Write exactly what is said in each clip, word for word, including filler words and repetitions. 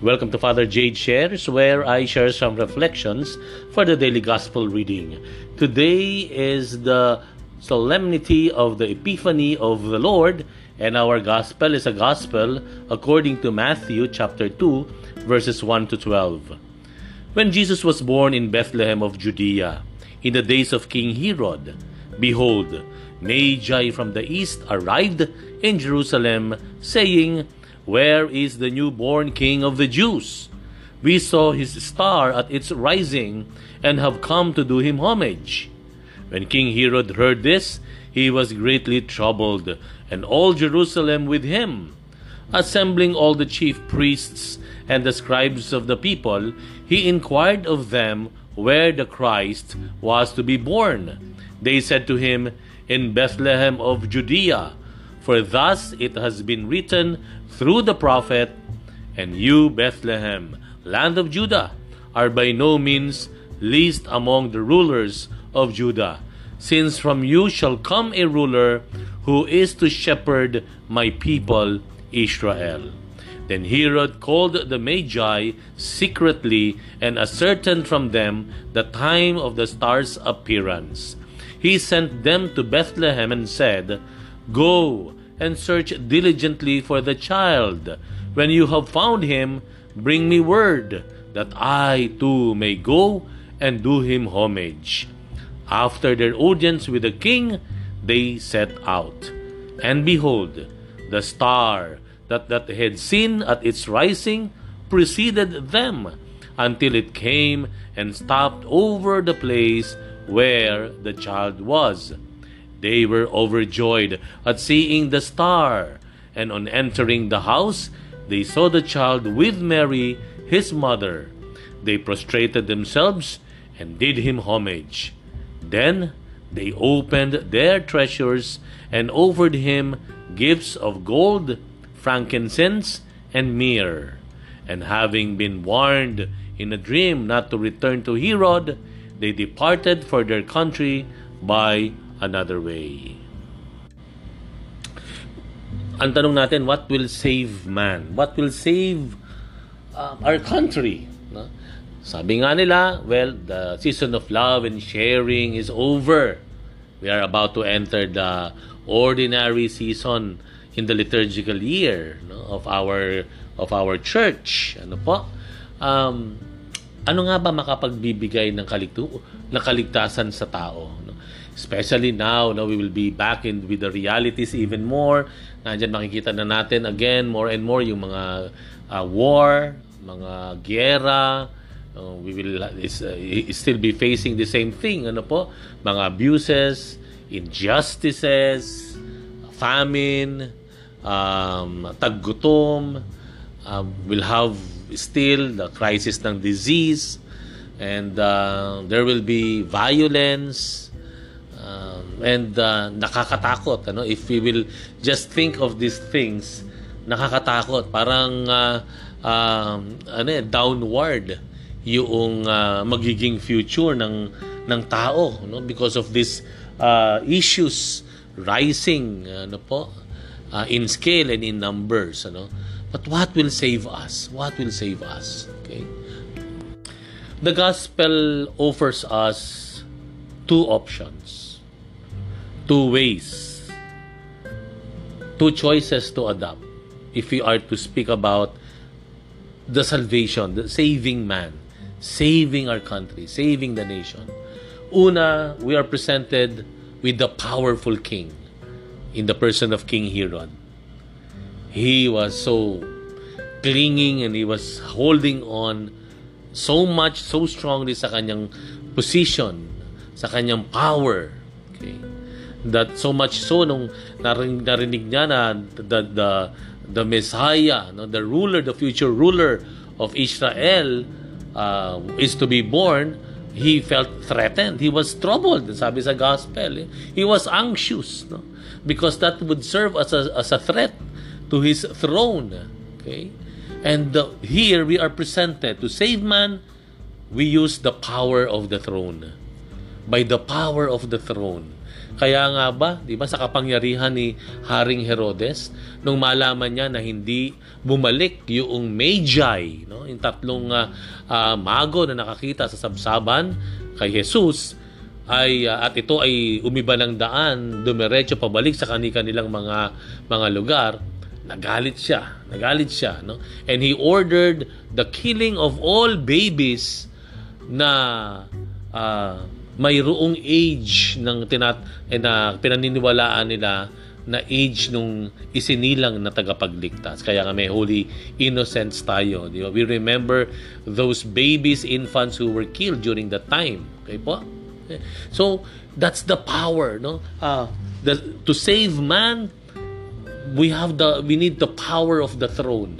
Welcome to Father Jade Shares, where I share some reflections for the daily gospel reading. Today is the Solemnity of the Epiphany of the Lord, and our gospel is a gospel according to Matthew chapter two, verses one to twelve. When Jesus was born in Bethlehem of Judea, in the days of King Herod, behold, Magi from the east arrived in Jerusalem, saying, "Where is the newborn King of the Jews? We saw his star at its rising and have come to do him homage." When King Herod heard this, he was greatly troubled, and all Jerusalem with him. Assembling all the chief priests and the scribes of the people, he inquired of them where the Christ was to be born. They said to him, "In Bethlehem of Judea, for thus it has been written through the prophet, and you, Bethlehem, land of Judah, are by no means least among the rulers of Judah, since from you shall come a ruler who is to shepherd my people Israel." Then Herod called the Magi secretly and ascertained from them the time of the star's appearance. He sent them to Bethlehem and said, "Go and search diligently for the child. When you have found him, bring me word, that I too may go and do him homage." After their audience with the king, they set out. And behold, the star that they had seen at its rising preceded them, until it came and stopped over the place where the child was. They were overjoyed at seeing the star, and on entering the house, they saw the child with Mary, his mother. They prostrated themselves and did him homage. Then they opened their treasures and offered him gifts of gold, frankincense, and myrrh. And having been warned in a dream not to return to Herod, they departed for their country by another way. Ang tanong natin, what will save man? What will save uh, our country? No? Sabi nga nila, well, the season of love and sharing is over. We are about to enter the ordinary season in the liturgical year, no, of our of our church. Ano po? Um, ano nga ba makapagbibigay ng, kaligtu- ng kaligtasan sa tao? No? Especially now, no, we will be back in with the realities even more. Nandiyan makikita na natin again more and more yung mga uh, war, mga gyera. Uh, we will uh, still be facing the same thing, ano po? Mga abuses, injustices, famine, um, taggutom. Uh, we'll have still the crisis ng disease, and uh, there will be violence, um, and uh, nakakatakot. Ano? If we will just think of these things, nakakatakot. Parang uh, uh, ano, downward yung uh, magiging future ng ng tao, no, because of these uh, issues rising, ano po, uh, in scale and in numbers, ano. But what will save us? What will save us? Okay, the gospel offers us two options, two ways, two choices to adopt if we are to speak about the salvation, the saving man, saving our country, saving the nation. Una, we are presented with the powerful king in the person of King Herod. He was so clinging and he was holding on so much, so strongly sa kanyang position, sa kanyang power. Okay? That so much so nung narinig, narinig niya na the, the, the Messiah, no, the ruler, the future ruler of Israel uh, is to be born, he felt threatened. He was troubled, sabi sa gospel. He was anxious, no? Because that would serve as a, as a threat to his throne. Okay? And uh, here we are presented, to save man, we use the power of the throne. By the power of the throne, Kaya nga ba, di ba, sa kapangyarihan ni Haring Herodes, nung malaman niya na hindi bumalik yung Magi, no, yung tatlong uh, uh, mago na nakakita sa sabsaban kay Jesus, ay uh, at ito ay umiba ng daan, dumiretso pabalik sa kani-kanilang mga mga lugar. Nagalit siya, nagalit siya, no? And he ordered the killing of all babies na uh, mayroong age ng tinat eh, na pinaniniwalaan nila na age nung isinilang na tagapagligtas. Kaya nga may holy innocence tayo, di ba? We remember those babies, infants who were killed during that time. Okay po? Okay. So that's the power, no? Uh, the, to save man, we have the we need the power of the throne.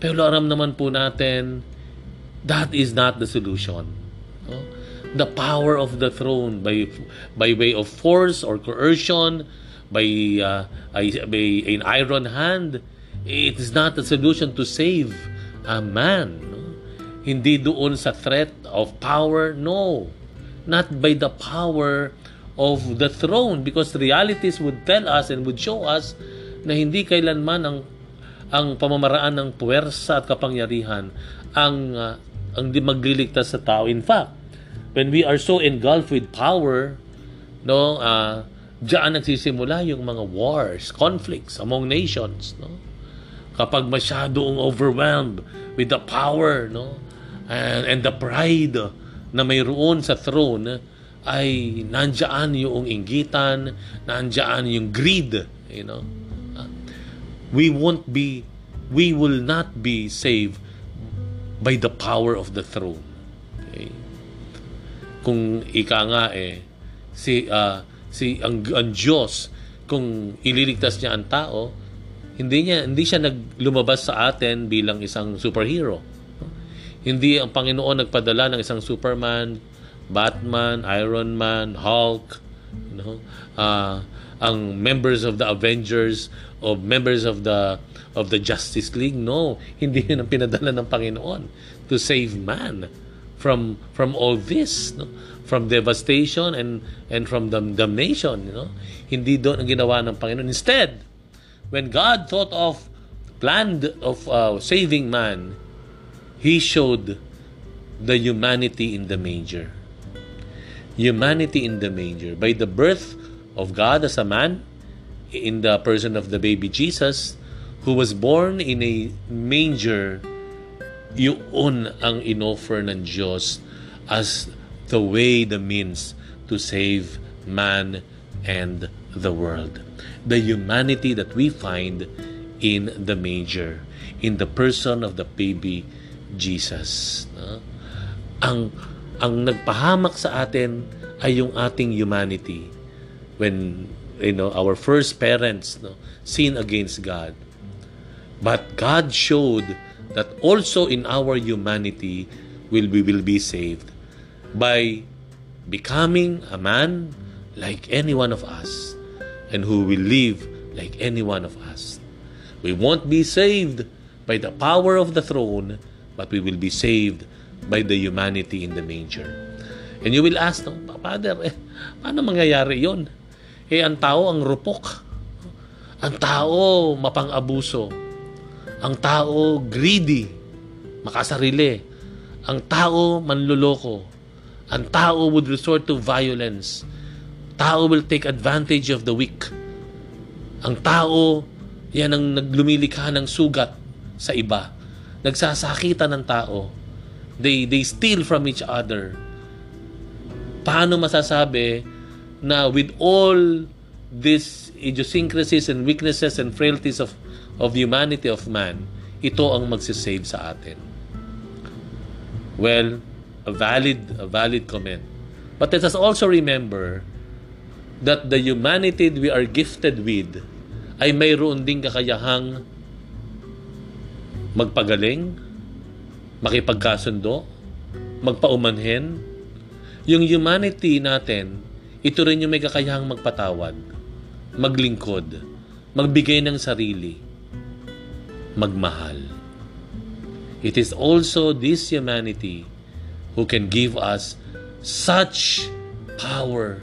Pero alam naman po natin, that is not the solution. No? The power of the throne by by way of force or coercion, by uh, by an iron hand, it is not the solution to save a man. No? Hindi doon sa threat of power, no. Not by the power of the throne, because realities would tell us and would show us na hindi kailanman ang ang pamamaraan ng puwersa at kapangyarihan ang uh, ang di magliligtas sa tao. In fact, when we are so engulfed with power, no, uh, diyan nagsisimula yung mga wars, conflicts among nations, no, kapag masyadong overwhelmed with the power, no, and, and the pride na mayroon sa throne, ay nandiyan yung inggitan, nandiyan yung greed, you know. We won't be, we will not be saved by the power of the throne. Okay? Kung ika nga eh, si, uh, si ang, ang Diyos, kung ililigtas niya ang tao, hindi, niya, hindi siya naglumabas sa atin bilang isang superhero. Hindi ang Panginoon nagpadala ng isang Superman, Batman, Iron Man, Hulk, you know, uh, ang members of the Avengers, of members of the of the Justice League. No, hindi yun ang pinadala ng Panginoon to save man from from all this, no? From devastation and and from damnation, you know. Hindi doon ang ginawa ng Panginoon. Instead, when God thought of planned of uh, saving man, he showed the humanity in the manger. Humanity in the manger by the birth of God as a man, in the person of the baby Jesus, who was born in a manger. Yun ang inoffer ng Diyos as the way, the means to save man and the world. The humanity that we find in the manger, in the person of the baby Jesus. No? Ang, ang nagpahamak sa atin ay yung ating humanity. When, you know, our first parents, no, sin against God. But God showed that also in our humanity will we will be saved by becoming a man like any one of us, and who will live like any one of us. We won't be saved by the power of the throne, but we will be saved by the humanity in the manger. And you will ask, no, Father, eh, paano mangyayari yun? Eh, ang tao ang rupok. Ang tao mapang-abuso. Ang tao greedy, makasarili. Ang tao manluloko. Ang tao would resort to violence. Tao will take advantage of the weak. Ang tao, yan ang naglumilikha ng sugat sa iba. Nagsasakitan ng tao. They, they steal from each other. Paano masasabi na with all these idiosyncrasies and weaknesses and frailties of, of humanity, of man, ito ang magsisave sa atin? Well, a valid, a valid comment. But let us also remember that the humanity we are gifted with ay mayroon ding kakayahang magpagaling, makipagkasundo, magpaumanhin. Yung humanity natin, ito rin yung may kakayahang magpatawad, maglingkod, magbigay ng sarili, magmahal. It is also this humanity who can give us such power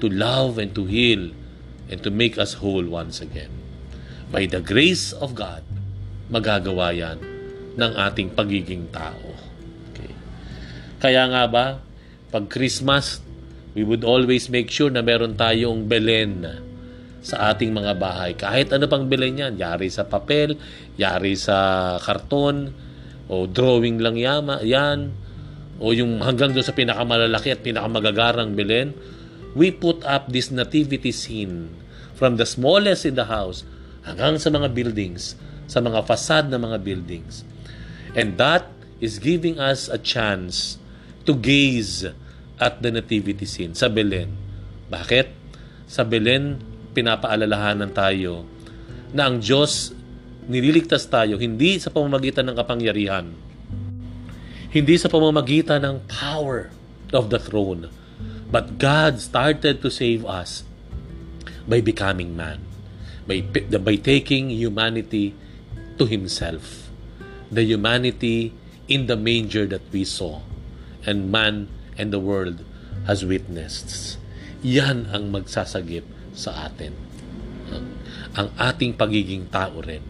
to love and to heal and to make us whole once again. By the grace of God, magagawa yan ng ating pagiging tao. Okay. Kaya nga ba, pag Christmas, we would always make sure na meron tayong Belen sa ating mga bahay. Kahit ano pang Belen yan, yari sa papel, yari sa karton, o drawing lang yama, yan, o yung hanggang doon sa pinakamalalaki at pinakamagagarang Belen, we put up this nativity scene from the smallest in the house hanggang sa mga buildings, sa mga fasad ng mga buildings. And that is giving us a chance to gaze at the nativity scene sa Belen. Bakit? Sa Belen, pinapaalalahanan tayo na ang Diyos, nililigtas tayo hindi sa pamamagitan ng kapangyarihan, hindi sa pamamagitan ng power of the throne, but God started to save us by becoming man, by, by taking humanity to Himself. The humanity in the manger that we saw and man and the world has witnessed. Yan ang magsasagip sa atin. Ang ating pagiging tao rin.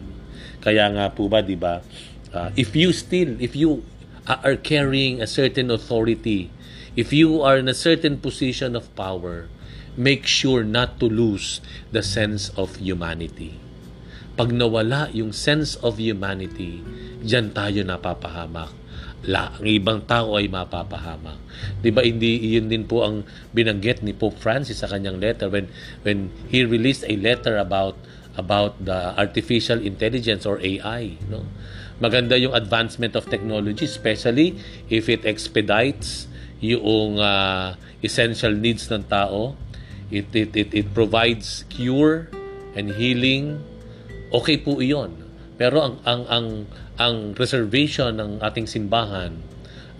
Kaya nga po ba, di ba, uh, if you still, if you are carrying a certain authority, if you are in a certain position of power, make sure not to lose the sense of humanity. Pag nawala yung sense of humanity, diyan tayo napapahamak. La, ang ibang tao ay mapapahamak. 'Di ba? Hindi yun din po ang binanggit ni Pope Francis sa kanyang letter when when he released a letter about about the artificial intelligence or A I, no? Maganda yung advancement of technology, especially if it expedites yung uh, essential needs ng tao. It, it, it, it provides cure and healing. Okay po iyon. Pero ang, ang, ang, ang reservation ng ating simbahan,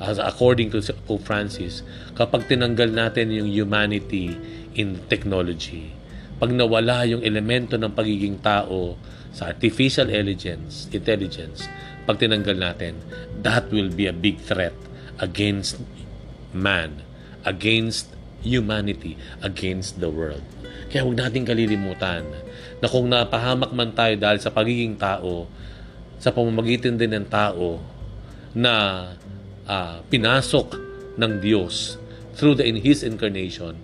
as according to Pope Francis, kapag tinanggal natin yung humanity in technology, pag nawala yung elemento ng pagiging tao sa artificial intelligence, intelligence, pag tinanggal natin, that will be a big threat against man, against humanity, against the world. Kaya huwag nating kalilimutan na kung napahamak man tayo dahil sa pagiging tao, sa pamamagitan din ng tao na uh, pinasok ng Diyos through the, in His incarnation,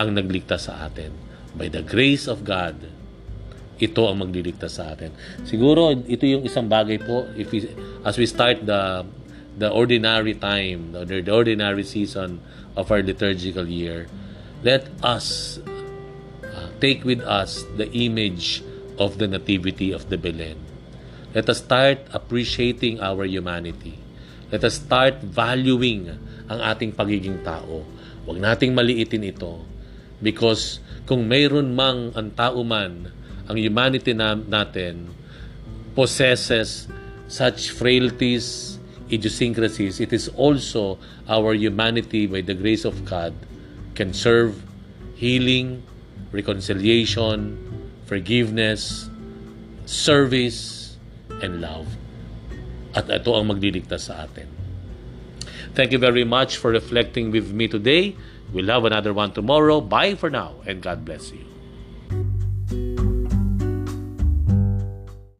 ang nagligtas sa atin. By the grace of God, ito ang magliligtas sa atin. Siguro ito yung isang bagay po, if we, as we start the the ordinary time, the ordinary season of our liturgical year, let us uh, take with us the image of the nativity of the Belen. Let us start appreciating our humanity. Let us start valuing ang ating pagiging tao. Huwag nating maliitin ito, because kung mayroon mang ang tao man, ang humanity na, natin possesses such frailties, idiosyncrasies, it is also our humanity by the grace of God can serve healing, reconciliation, forgiveness, service, and love. At ito ang magliligtas sa atin. Thank you very much for reflecting with me today. We'll have another one tomorrow. Bye for now and God bless you.